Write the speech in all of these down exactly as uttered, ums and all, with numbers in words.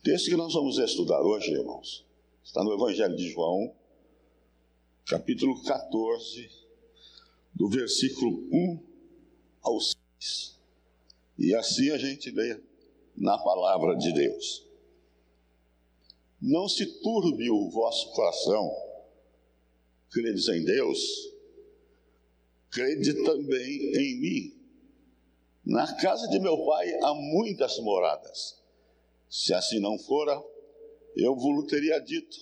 O texto que nós vamos estudar hoje, irmãos, está no Evangelho de João, capítulo quatorze, do versículo um ao seis. E assim a gente lê na palavra de Deus. Não se turbe o vosso coração, credes em Deus, crede também em mim. Na casa de meu pai há muitas moradas. Se assim não fora, eu vos teria dito,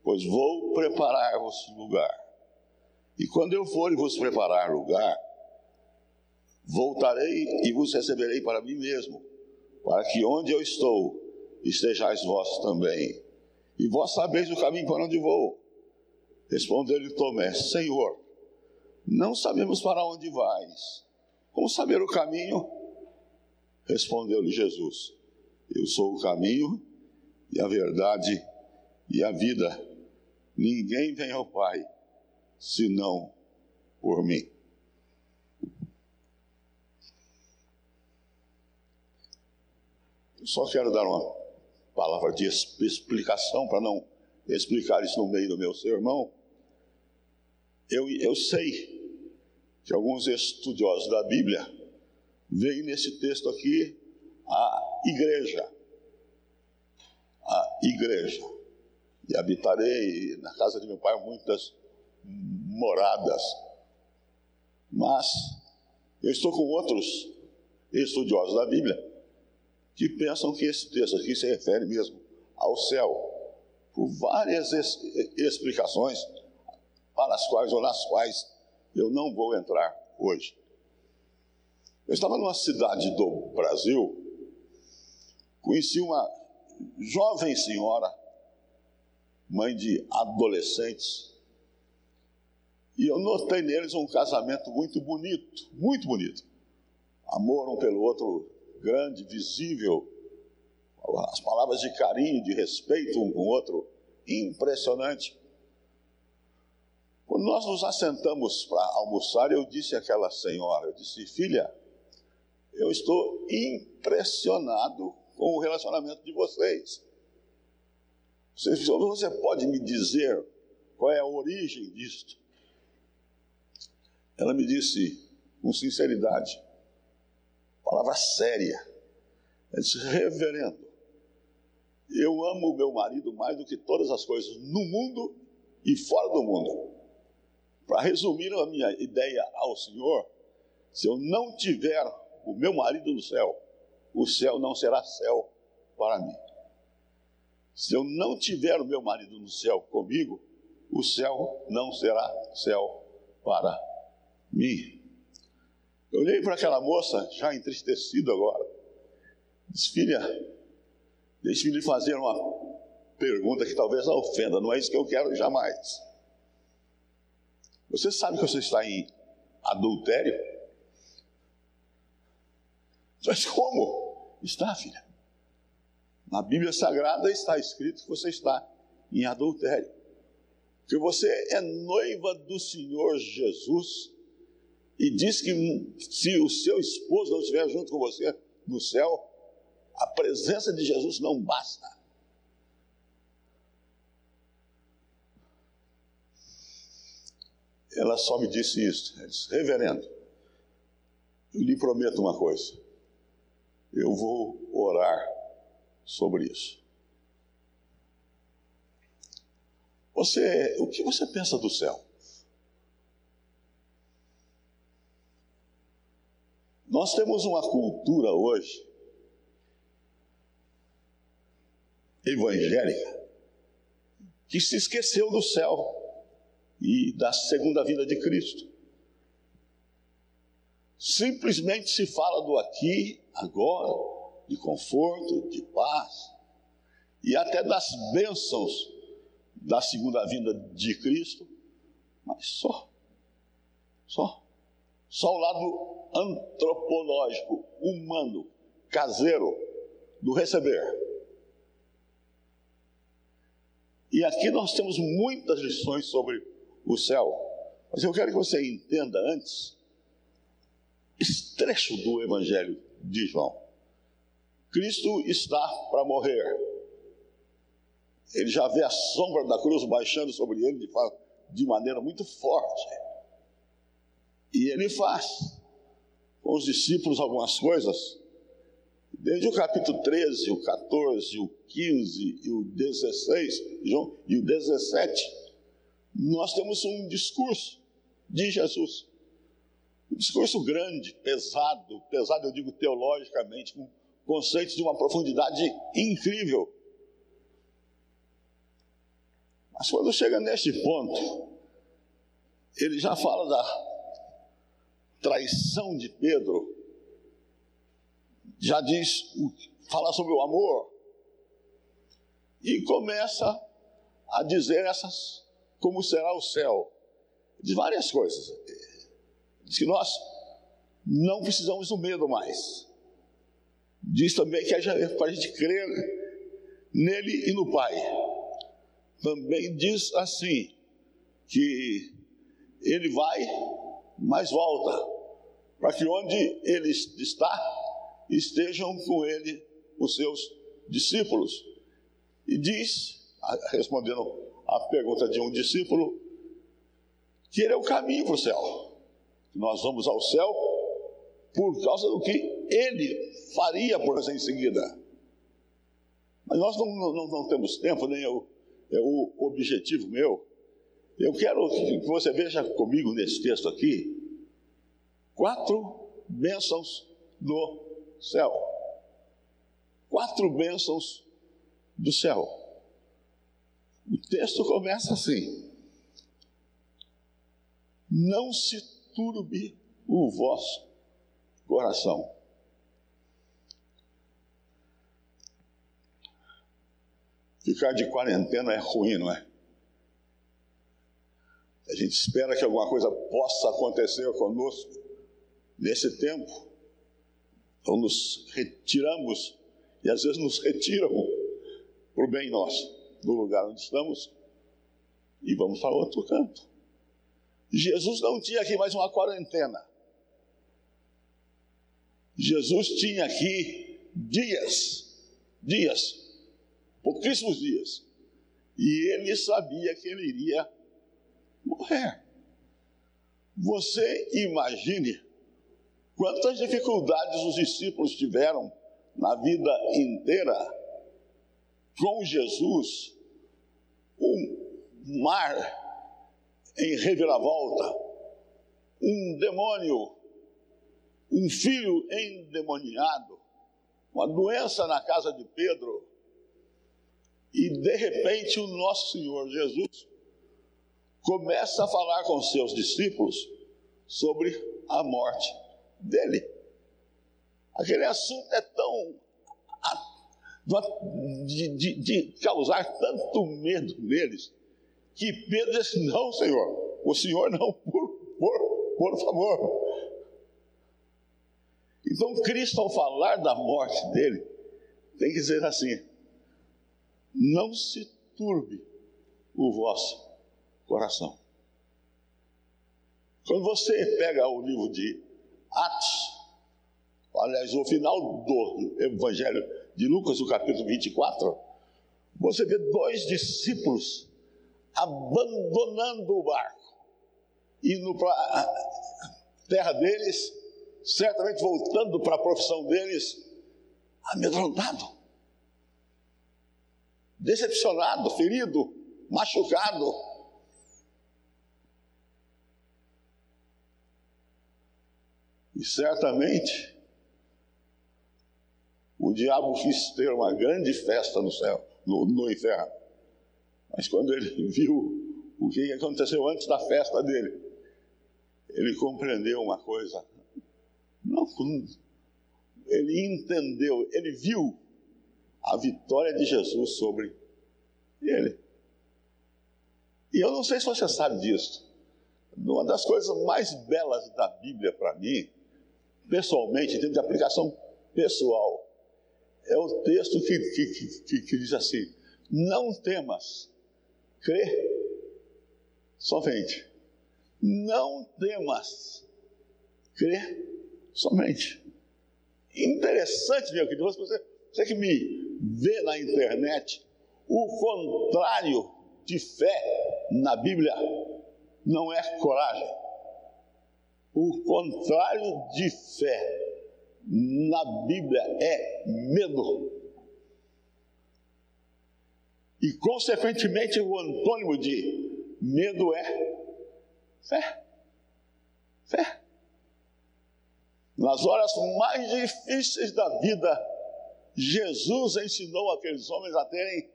pois vou preparar-vos lugar. E quando eu for e vos preparar lugar, voltarei e vos receberei para mim mesmo, para que onde eu estou, estejais vós também. E vós sabeis o caminho para onde vou. Respondeu-lhe Tomé, Senhor, não sabemos para onde vais. Como saber o caminho? Respondeu-lhe Jesus, eu sou o caminho e a verdade e a vida. Ninguém vem ao Pai, senão por mim. Eu só quero dar uma palavra de explicação, para não explicar isso no meio do meu sermão. Eu, eu sei que alguns estudiosos da Bíblia veem nesse texto aqui a igreja, a igreja. E habitarei na casa de meu pai muitas moradas. Mas eu estou com outros estudiosos da Bíblia que pensam que esse texto aqui se refere mesmo ao céu, por várias es- explicações para as quais ou nas quais eu não vou entrar hoje. Eu estava numa cidade do Brasil, conheci uma jovem senhora, mãe de adolescentes, e eu notei neles um casamento muito bonito, muito bonito. Amor um pelo outro grande, visível, as palavras de carinho, de respeito um com o outro, impressionante. Quando nós nos assentamos para almoçar, eu disse àquela senhora, eu disse, filha, eu estou impressionado com o relacionamento de vocês. Você pode me dizer qual é a origem disto? Ela me disse com sinceridade, palavra séria. Ela disse, reverendo, eu amo o meu marido mais do que todas as coisas no mundo e fora do mundo. Para resumir a minha ideia ao senhor, se eu não tiver o meu marido no céu, o céu não será céu para mim. Se eu não tiver o meu marido no céu comigo, o céu não será céu para mim. Eu olhei para aquela moça, já entristecido agora. Disse, filha, deixe-me lhe fazer uma pergunta que talvez a ofenda. Não é isso que eu quero jamais. Você sabe que você está em adultério? Mas como? Está, filha. Na Bíblia Sagrada está escrito que você está em adultério. Que você é noiva do Senhor Jesus. E diz que se o seu esposo não estiver junto com você no céu, a presença de Jesus não basta. Ela só me disse isso. Ela disse, reverendo, eu lhe prometo uma coisa. Eu vou orar sobre isso. Você, o que você pensa do céu? Nós temos uma cultura hoje evangélica que se esqueceu do céu e da segunda vinda de Cristo. Simplesmente se fala do aqui, agora, de conforto, de paz e até das bênçãos da segunda vinda de Cristo, mas só, só, só o lado antropológico, humano, caseiro, do receber. E aqui nós temos muitas lições sobre o céu. Mas eu quero que você entenda antes esse trecho do Evangelho de João. Cristo está para morrer. ele já vê a sombra da cruz baixando sobre ele de maneira muito forte. E ele faz com os discípulos algumas coisas, desde o capítulo treze, o catorze, o quinze e o dezesseis e o dezessete, nós temos um discurso de Jesus. Um discurso grande, pesado, pesado eu digo teologicamente, com conceitos de uma profundidade incrível. Mas quando chega neste ponto, ele já fala da traição de Pedro, já diz, fala sobre o amor, e começa a dizer essas, como será o céu, de várias coisas. Diz que nós não precisamos do medo mais. Diz também que é para a gente crer nele e no Pai. Também diz assim, que ele vai, mas volta, para que onde ele está, estejam com ele os seus discípulos. E diz, respondendo a pergunta de um discípulo, que ele é o caminho para o céu. Nós vamos ao céu por causa do que ele faria por nós em seguida. Mas nós não, não, não temos tempo, nem eu, é o objetivo meu. Eu quero que você veja comigo nesse texto aqui quatro bênçãos do céu. Quatro bênçãos do céu. O texto começa assim: não se turbe o vosso coração. Ficar de quarentena é ruim, não é? A gente espera que alguma coisa possa acontecer conosco nesse tempo. Então nos retiramos, e às vezes nos retiram para o bem nosso, do lugar onde estamos, e vamos para outro canto. Jesus não tinha aqui mais uma quarentena. Jesus tinha aqui dias, dias, pouquíssimos dias. E ele sabia que ele iria morrer. Você imagine quantas dificuldades os discípulos tiveram na vida inteira com Jesus. Um mar em reviravolta, um demônio, um filho endemoniado, uma doença na casa de Pedro, e de repente o nosso Senhor Jesus começa a falar com seus discípulos sobre a morte dele. Aquele assunto é tão de, de, de causar tanto medo neles, que Pedro disse, não, Senhor, o Senhor não, por, por, por favor. Então, Cristo, ao falar da morte dele, tem que dizer assim, não se turbe o vosso coração. Quando você pega o livro de Atos, aliás, o final do Evangelho de Lucas, o capítulo vinte e quatro, você vê dois discípulos abandonando o barco, indo para a terra deles, certamente voltando para a profissão deles, amedrontado, decepcionado, ferido, machucado. E certamente o diabo quis ter uma grande festa no céu, no, no inferno. Mas quando ele viu o que aconteceu antes da festa dele, ele compreendeu uma coisa. Não, ele entendeu, ele viu a vitória de Jesus sobre ele. E eu não sei se você sabe disso. Uma das coisas mais belas da Bíblia para mim, pessoalmente, em termos de aplicação pessoal, é o texto que, que, que, que diz assim, não temas. Crê somente. Não temas. Crê somente. Interessante, meu querido. Você, você que me vê na internet O contrário de fé na Bíblia não é coragem. O contrário de fé na Bíblia é medo. E, consequentemente, o antônimo de medo é fé. Fé. Nas horas mais difíceis da vida, Jesus ensinou aqueles homens a terem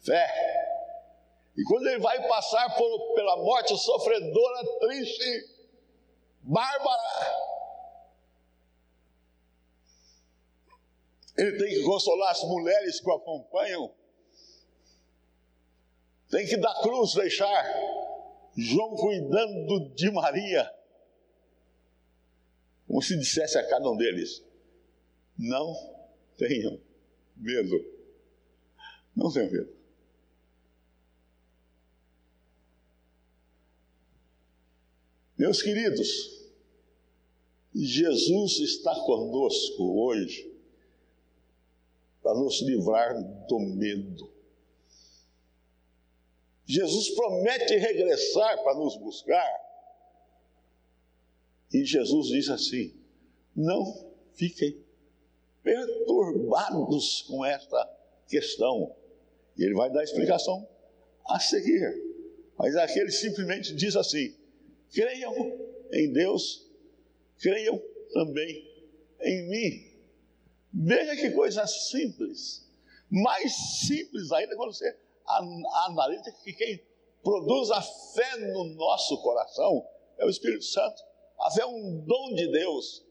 fé. E quando ele vai passar por, pela morte sofredora, triste, bárbara, ele tem que consolar as mulheres que o acompanham, tem que da cruz deixar João cuidando de Maria, como se dissesse a cada um deles: não tenham medo, não tenham medo. Meus queridos, Jesus está conosco hoje para nos livrar do medo. Jesus promete regressar para nos buscar. E Jesus diz assim: não fiquem perturbados com esta questão. E ele vai dar a explicação a seguir. Mas aqui ele simplesmente diz assim: creiam em Deus, creiam também em mim. Veja que coisa simples. Mais simples ainda quando você analisa que quem produz a fé no nosso coração é o Espírito Santo. A fé é um dom de Deus.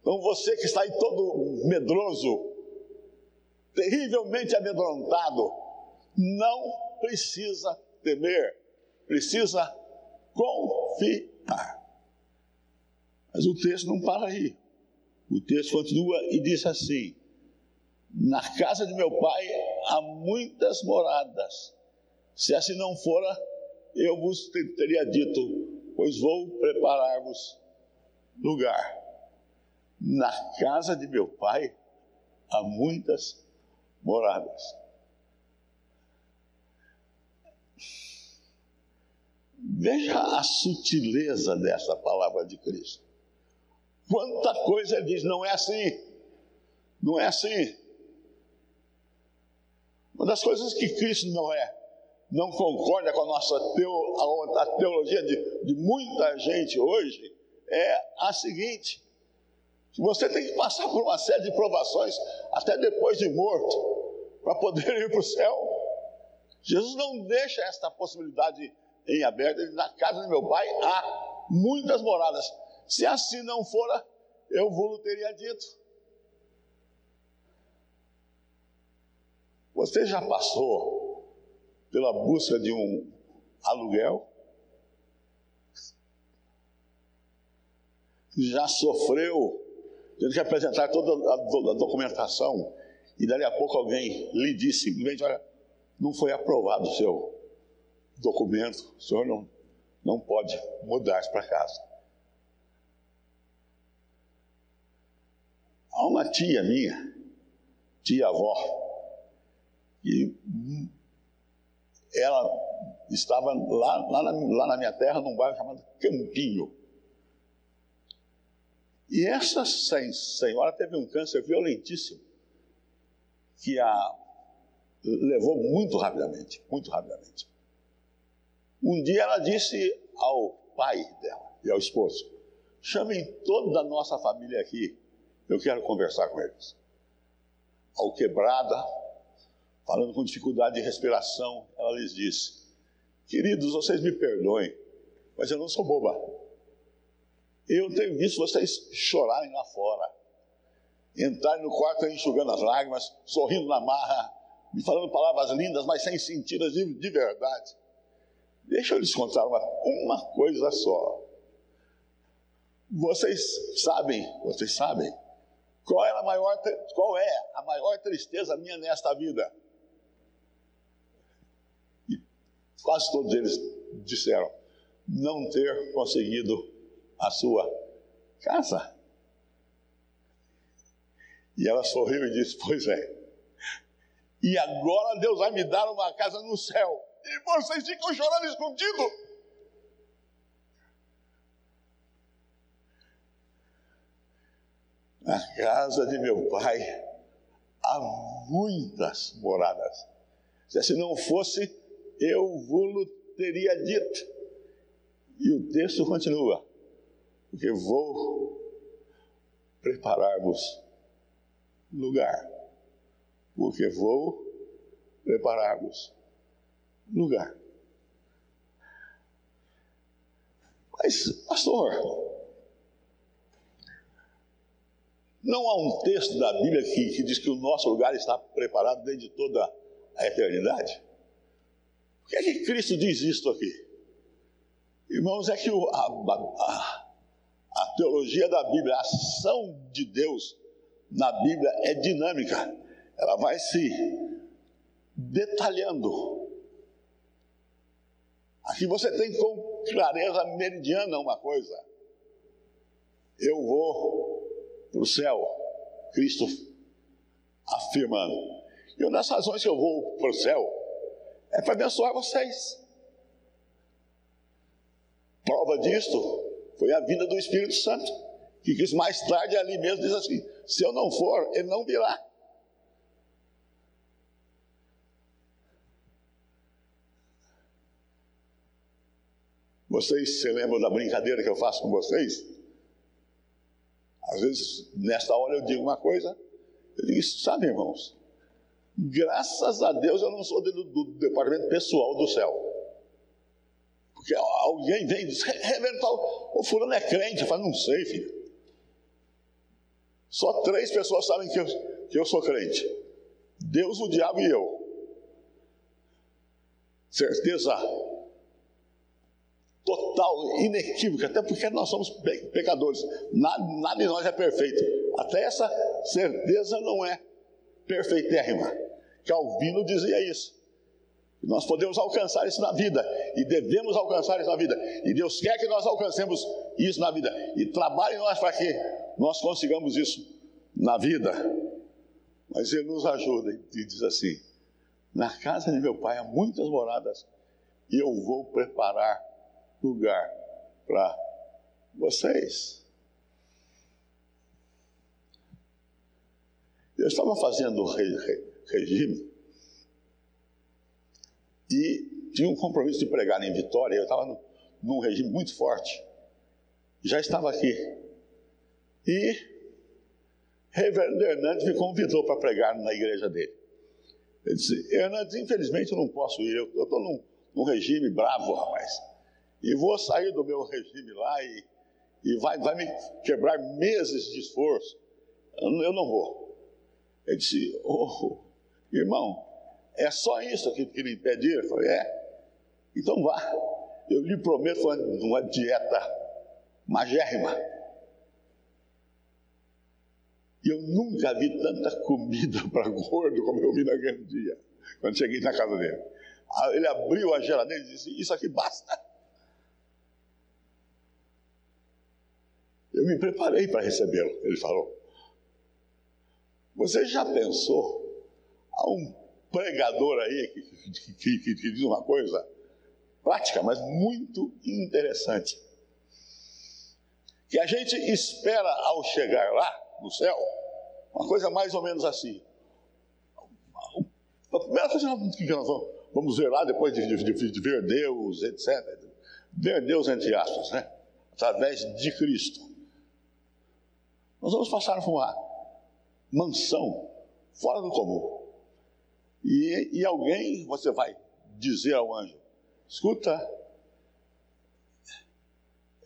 Então você que está aí todo medroso, terrivelmente amedrontado, não precisa temer, precisa confiar. Mas o texto não para aí. O texto continua e diz assim: na casa de meu pai há muitas moradas. Se assim não fora, eu vos teria dito, pois vou preparar-vos lugar. Na casa de meu pai há muitas moradas. Veja a sutileza dessa palavra de Cristo. Quanta coisa ele diz, não é assim, não é assim. Uma das coisas que Cristo não é, não concorda com a nossa teo, a teologia de, de muita gente hoje, é a seguinte: você tem que passar por uma série de provações, até depois de morto, para poder ir para o céu. Jesus não deixa esta possibilidade em aberto. Ele diz: na casa de meu pai há muitas moradas. Se assim não fora, eu vou-lhe teria dito. Você já passou pela busca de um aluguel? Já sofreu tendo que apresentar toda a documentação e dali a pouco alguém lhe disse simplesmente: olha, não foi aprovado o seu documento, o senhor não, não pode mudar-se para casa. Há uma tia minha, tia-avó, e ela estava lá, lá, na, lá na minha terra, num bairro chamado Campinho. E essa senhora teve um câncer violentíssimo, que a levou muito rapidamente, muito rapidamente. Um dia ela disse ao pai dela e ao esposo: chamem toda a nossa família aqui, eu quero conversar com eles. Ao quebrada, falando com dificuldade de respiração, ela lhes disse: queridos, vocês me perdoem, mas eu não sou boba. Eu tenho visto vocês chorarem lá fora, entrarem no quarto enxugando as lágrimas, sorrindo na marra, me falando palavras lindas, mas sem sentido de, de verdade. Deixa eu lhes contar uma, uma coisa só. Vocês sabem, vocês sabem, qual é a maior, qual é a maior tristeza minha nesta vida? Quase todos eles disseram: não ter conseguido a sua casa. E ela sorriu e disse: pois é, E agora Deus vai me dar uma casa no céu. E vocês ficam chorando escondido. Na casa de meu pai há muitas moradas. Se não fosse, eu vou-lo teria dito. E o texto continua. Porque vou preparar-vos lugar. Porque vou preparar-vos lugar. Mas, pastor, não há um texto da Bíblia que, que diz que o nosso lugar está preparado desde toda a eternidade? Por que é que Cristo diz isto aqui? Irmãos, é que o, a, a, a teologia da Bíblia, a ação de Deus na Bíblia é dinâmica. Ela vai se detalhando. Aqui você tem com clareza meridiana uma coisa. Eu vou para o céu, Cristo afirmando. E uma das razões que eu vou para o céu é para abençoar vocês. Prova disto foi a vinda do Espírito Santo, que quis mais tarde ali mesmo diz assim, se eu não for, ele não virá. Vocês se lembram da brincadeira que eu faço com vocês? Às vezes, nesta hora eu digo uma coisa, eu digo, sabe, irmãos, graças a Deus eu não sou do, do departamento pessoal do céu. Porque alguém vem e diz, reverendo tal, o fulano é crente, eu falo, não sei, filho. Só três pessoas sabem que eu, que eu sou crente. Deus, o diabo e eu. Certeza total, inequívoca, até porque nós somos pecadores. Nada, nada de nós é perfeito. Até essa certeza não é perfeitérrima. Calvino dizia isso. Nós podemos alcançar isso na vida. E devemos alcançar isso na vida. E Deus quer que nós alcancemos isso na vida. E trabalhe em nós para que nós consigamos isso na vida. Mas Ele nos ajuda e diz assim, na casa de meu pai há muitas moradas e eu vou preparar lugar para vocês. Eu estava fazendo regime e tinha um compromisso de pregar em Vitória. Eu estava no, num regime muito forte. Já estava aqui. E reverendo Hernandes me convidou para pregar na igreja dele. Ele disse, Hernandes, infelizmente eu não posso ir. Eu estou num, num regime bravo, rapaz. E vou sair do meu regime lá e, e vai, vai me quebrar meses de esforço. Eu, eu não vou. Ele disse, oh, irmão, é só isso que, que me impediram? Eu falei, é. Então vá. Eu lhe prometo uma, uma dieta magérrima. E eu nunca vi tanta comida para gordo como eu vi naquele dia, quando cheguei na casa dele. Ele abriu a geladeira e disse, isso aqui basta. Eu me preparei para recebê-lo, ele falou. Você já pensou a um pregador aí que, que, que, que diz uma coisa prática, mas muito interessante? Que a gente espera ao chegar lá, no céu, uma coisa mais ou menos assim. A primeira coisa que nós vamos ver lá, depois de, de, de ver Deus, etcétera. Ver Deus entre aspas, né? Através de Cristo. Nós vamos passar por uma mansão fora do comum. E, e alguém, você vai dizer ao anjo, escuta,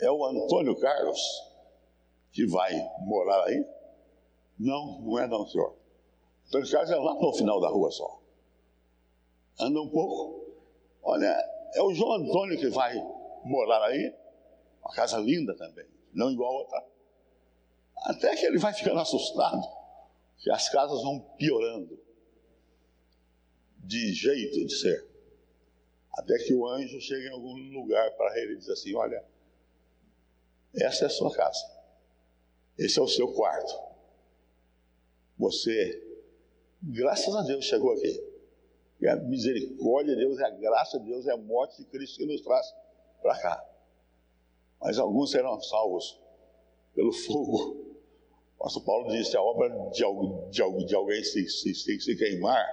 é o Antônio Carlos que vai morar aí? Não, não é não, senhor. Antônio Carlos é lá no final da rua só. Anda um pouco. Olha, é o João Antônio que vai morar aí? Uma casa linda também, não igual a outra. Até que ele vai ficando assustado, que as casas vão piorando de jeito de ser. Até que o anjo chega em algum lugar para ele e diz assim, olha, essa é a sua casa, esse é o seu quarto. Você Graças a Deus chegou aqui. E a misericórdia de Deus, é a graça de Deus, é a morte de Cristo que nos traz para cá. Mas alguns serão salvos pelo fogo. O apóstolo Paulo disse, a obra de, de, de alguém se, se, se, se queimar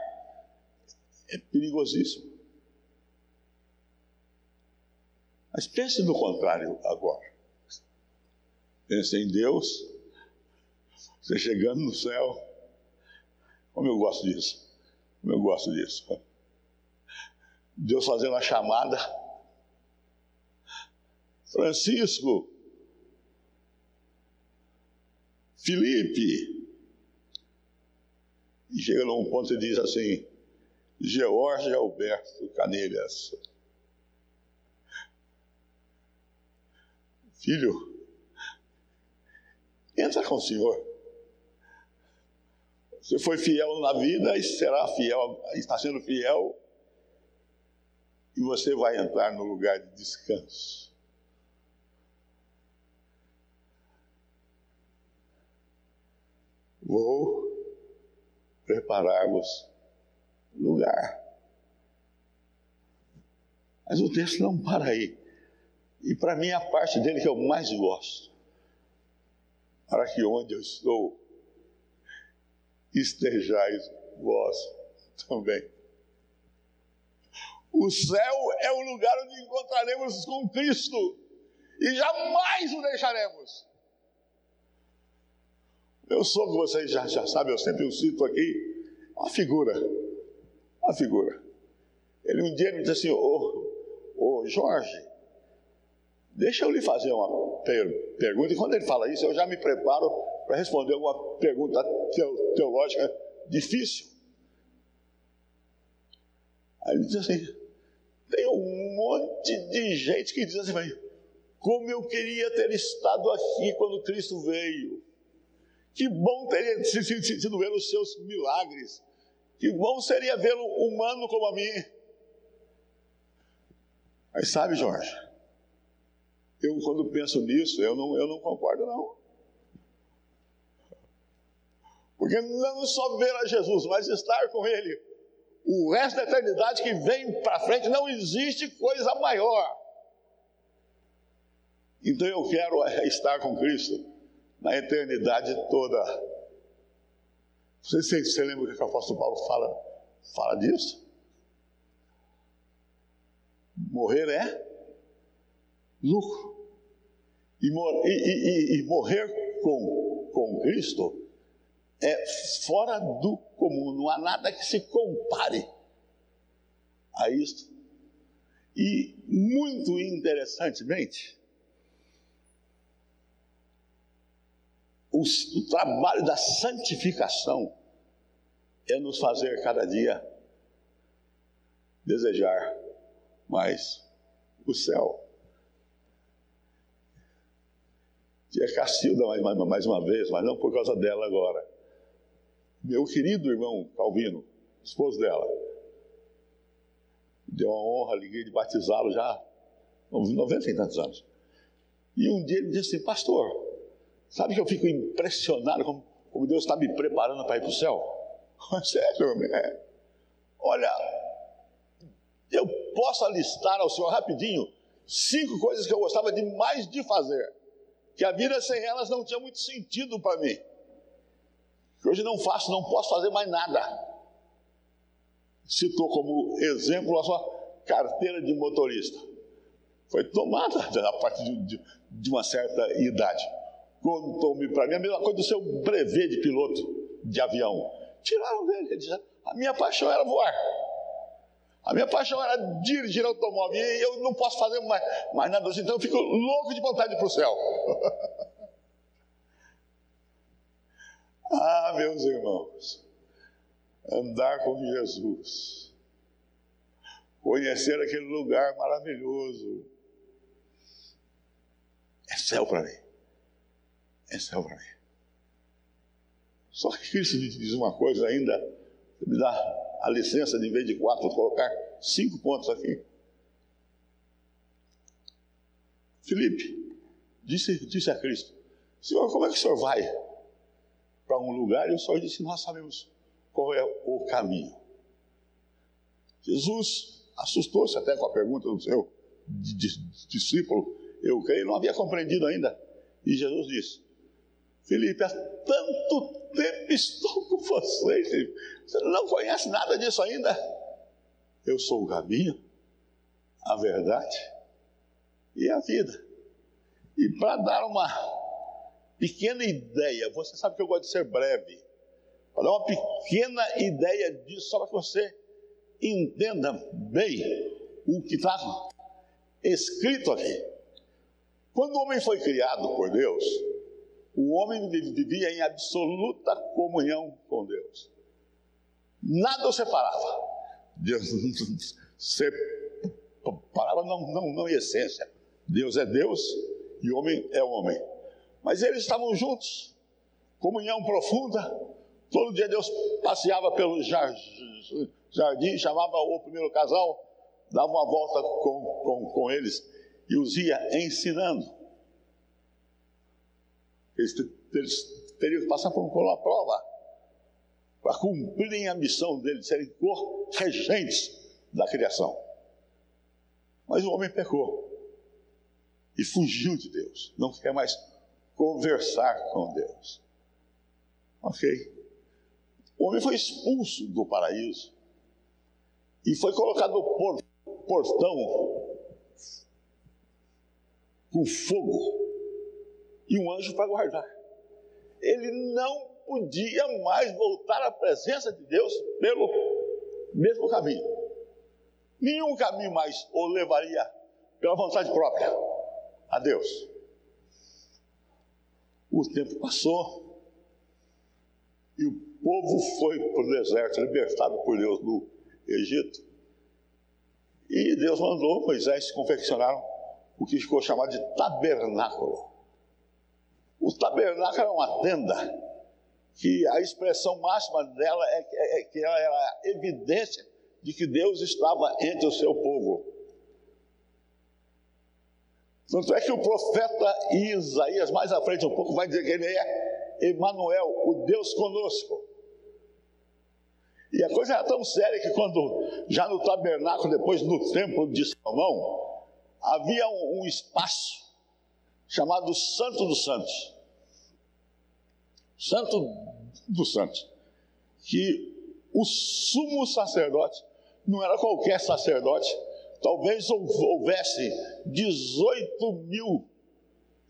é perigosíssimo. Mas pense no contrário agora. Pense em Deus, você chegando no céu. Como eu gosto disso. Como eu gosto disso. Deus fazendo a chamada. Francisco, Felipe, e chega num ponto e diz assim, Jorge Alberto Canelhas Filho, entra com o Senhor. Você foi fiel na vida e será fiel, está sendo fiel, e você vai entrar no lugar de descanso. Vou preparar-vos lugar. Mas o texto não para aí. E para mim é a parte dele que eu mais gosto. Para que onde eu estou, estejais vós também. O céu é o lugar onde encontraremos com Cristo. E jamais o deixaremos. Eu sou que vocês já, já sabem, eu sempre o cito aqui, uma figura, uma figura. Ele um dia me disse assim, ô oh, oh, Jorge, deixa eu lhe fazer uma per- pergunta. E quando ele fala isso, eu já me preparo para responder alguma pergunta teo- teológica difícil. Aí ele diz assim, tem um monte de gente que diz assim, como eu queria ter estado aqui quando Cristo veio. Que bom teria sido ver os seus milagres. Que bom seria vê-lo humano como a mim. Mas sabe, Jorge, eu quando penso nisso, eu não, eu não concordo, não. Porque não só ver a Jesus, mas estar com Ele. O resto da eternidade que vem para frente, não existe coisa maior. Então eu quero estar com Cristo na eternidade toda. Você, você, você lembra que o apóstolo Paulo fala, fala disso? Morrer é lucro. E, mor, e, e, e, e morrer com, com Cristo é fora do comum. Não há nada que se compare a isso. E muito interessantemente, O, o trabalho da santificação é nos fazer cada dia desejar mais o céu. Tia Cacilda, mais, mais, mais uma vez, mas não por causa dela agora. Meu querido irmão Calvino, esposo dela, deu a honra, a alegria de batizá-lo já há noventa e tantos anos. E um dia ele disse assim, pastor, sabe que eu fico impressionado como, como Deus está me preparando para ir para o céu? Sério, é. Olha, eu posso alistar ao Senhor rapidinho cinco coisas que eu gostava demais de fazer, que a vida sem elas não tinha muito sentido para mim. Que hoje não faço, não posso fazer mais nada. Citou como exemplo a sua carteira de motorista. Foi tomada a partir de, de, de uma certa idade. Contou-me para mim a mesma coisa do seu brevet de piloto de avião. Tiraram dele. Ele disse, a minha paixão era voar. A minha paixão era dirigir automóvel. E eu não posso fazer mais, mais nada assim. Então eu fico louco de vontade para o céu. Ah, meus irmãos. Andar com Jesus. Conhecer aquele lugar maravilhoso. É céu para mim. É céu para mim. Só que Cristo diz uma coisa ainda, me dá a licença de, em vez de quatro, colocar cinco pontos aqui. Felipe disse, disse a Cristo, Senhor, como é que o Senhor vai para um lugar? E o Senhor disse, nós sabemos qual é o caminho. Jesus assustou-se até com a pergunta do seu discípulo, eu creio, não havia compreendido ainda. E Jesus disse: Felipe, há tanto tempo estou com vocês, Felipe. Você não conhece nada disso ainda. Eu sou o caminho, a verdade e a vida. E para dar uma pequena ideia, você sabe que eu gosto de ser breve, para dar uma pequena ideia disso, só para que você entenda bem o que está escrito aqui. Quando o homem foi criado por Deus, o homem vivia em absoluta comunhão com Deus. Nada o separava. Deus separava não, não, não em essência. Deus é Deus e o homem é o homem. Mas eles estavam juntos, comunhão profunda. Todo dia Deus passeava pelo jardim, chamava o primeiro casal, dava uma volta com, com, com eles e os ia ensinando. Eles teriam que passar por uma prova para cumprirem a missão deles, serem corregentes da criação. Mas o homem pecou e fugiu de Deus, não quer mais conversar com Deus. Ok. O homem foi expulso do paraíso e foi colocado no portão com fogo e um anjo para guardar. Ele não podia mais voltar à presença de Deus pelo mesmo caminho. Nenhum caminho mais o levaria pela vontade própria a Deus. O tempo passou. E o povo foi para o deserto, libertado por Deus do Egito. E Deus mandou Moisés confeccionar o que ficou chamado de tabernáculo. O tabernáculo era uma tenda que a expressão máxima dela é, é, é que ela era a evidência de que Deus estava entre o seu povo. Tanto é que o profeta Isaías, mais à frente um pouco, vai dizer que ele é Emanuel, o Deus conosco. E a coisa era tão séria que quando, já no tabernáculo, depois no templo de Salomão, havia um, um espaço chamado Santo dos Santos. Santo dos Santos. Que o sumo sacerdote, não era qualquer sacerdote, talvez houvesse dezoito mil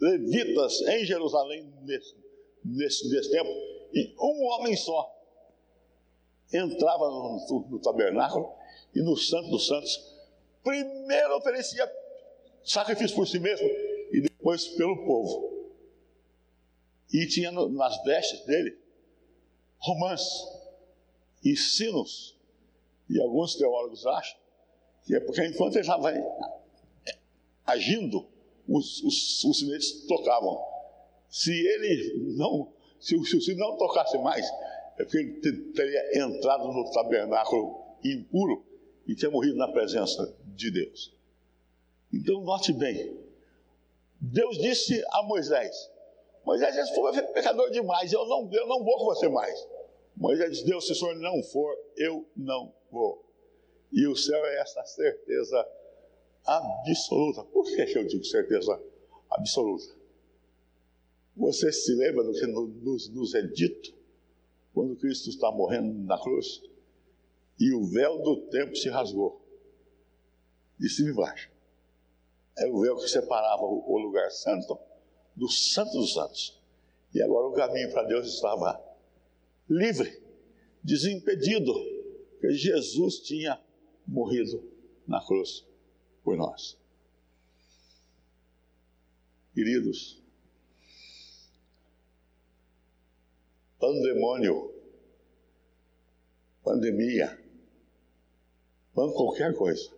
levitas em Jerusalém nesse Nesse, nesse tempo, e um homem só entrava no, no, no tabernáculo e no Santo dos Santos, primeiro oferecia sacrifício por si mesmo e depois pelo povo. E tinha no, nas vestes dele romãs e sinos. E alguns teólogos acham que é porque enquanto ele estava agindo, os, os, os sinetes tocavam. Se ele não, se o sino não tocasse mais, é porque ele teria entrado no tabernáculo impuro e tinha morrido na presença de Deus. Então, note bem, Deus disse a Moisés: Moisés, esse povo é pecador demais, eu não, eu não vou com você mais. Moisés disse: Deus, se o senhor não for, eu não vou. E o céu é essa certeza absoluta. Por que eu digo certeza absoluta? Você se lembra do que nos, nos é dito quando Cristo está morrendo na cruz? E o véu do templo se rasgou, de cima e embaixo. É o véu que separava o lugar santo do Santo dos Santos. E agora o caminho para Deus estava livre, desimpedido, porque Jesus tinha morrido na cruz por nós. Queridos, pandemônio, pandemia, qualquer coisa,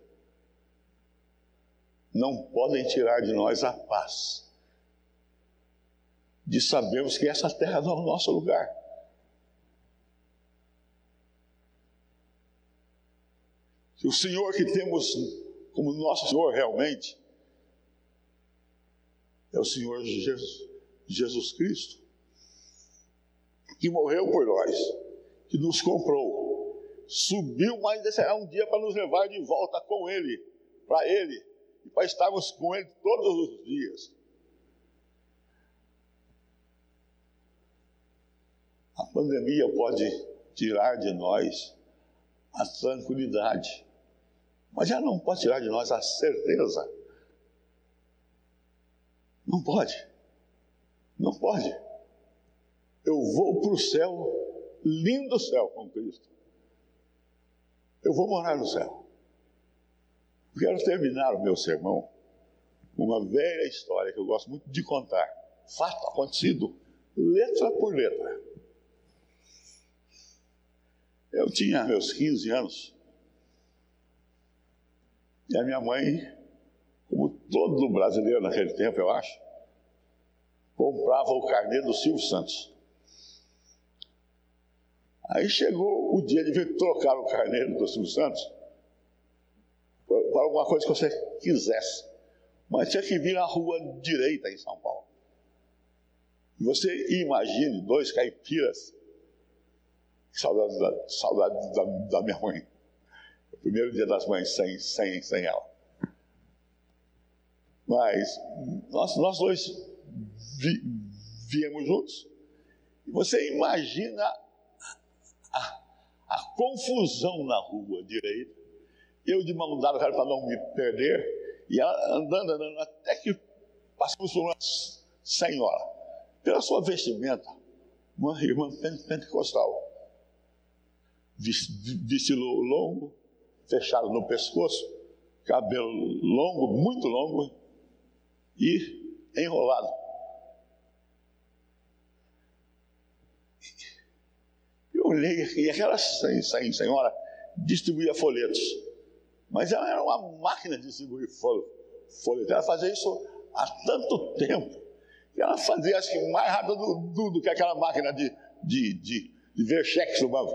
não podem tirar de nós a paz de sabermos que essa terra não é o nosso lugar. Que o Senhor que temos como nosso Senhor realmente é o Senhor Jesus Cristo, que morreu por nós, que nos comprou, subiu, mas descerá um dia para nos levar de volta com Ele, para Ele, e para estarmos com Ele todos os dias. A pandemia pode tirar de nós a tranquilidade, mas já não pode tirar de nós a certeza. Não pode. Não pode. Eu vou para o céu, lindo céu com Cristo. Eu vou morar no céu. Quero terminar o meu sermão com uma velha história que eu gosto muito de contar. Fato acontecido, letra por letra. Eu tinha meus quinze anos. E a minha mãe, como todo brasileiro naquele tempo, eu acho, comprava o carnê do Silvio Santos. Aí chegou o dia de vir trocar o carnê do Silvio Santos para alguma coisa que você quisesse. Mas tinha que vir na rua direita em São Paulo. E você imagine dois caipiras, saudade da, saudade da, da minha mãe. O primeiro dia das mães sem, sem, sem ela. Mas nós, nós dois vi, viemos juntos. E você imagina a, a confusão na rua direita. Eu de mão dada, para não me perder. E ela andando, andando, até que passamos por uma senhora. Pela sua vestimenta, uma irmã pentecostal. Vestido longo, fechado no pescoço, cabelo longo, muito longo e enrolado. Eu olhei e aquela senhora distribuía folhetos, mas ela era uma máquina de distribuir folhetos. Ela fazia isso há tanto tempo que ela fazia acho que mais rápido do, do, do que aquela máquina de, de, de, de ver cheques no banco.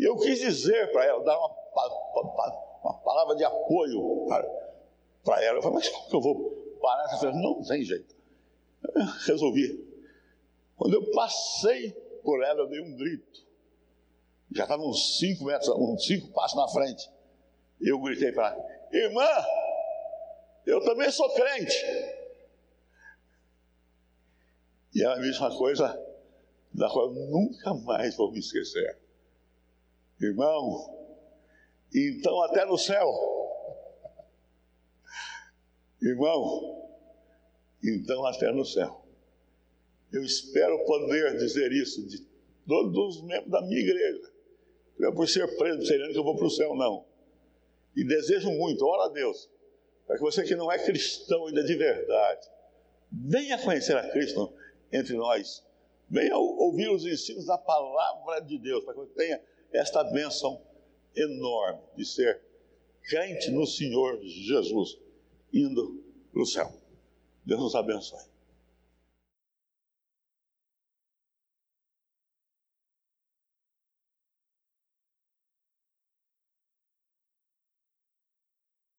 E eu quis dizer para ela, dar uma, uma, uma palavra de apoio para ela. Eu falei, mas como que eu vou parar essa frente? Não tem jeito. Eu resolvi. Quando eu passei por ela, eu dei um grito. Já estava uns cinco metros, uns cinco passos na frente. Eu gritei para ela, irmã, eu também sou crente. E ela me disse uma coisa da qual eu nunca mais vou me esquecer. Irmão, então até no céu. Irmão, então até no céu. Eu espero poder dizer isso de todos os membros da minha igreja. Não é por ser preso, sereno que eu vou para o céu, não. E desejo muito, ora a Deus, para que você que não é cristão ainda de verdade, venha conhecer a Cristo entre nós. Venha ouvir os ensinos da palavra de Deus, para que você tenha esta bênção enorme de ser crente no Senhor Jesus, indo para o céu. Deus nos abençoe.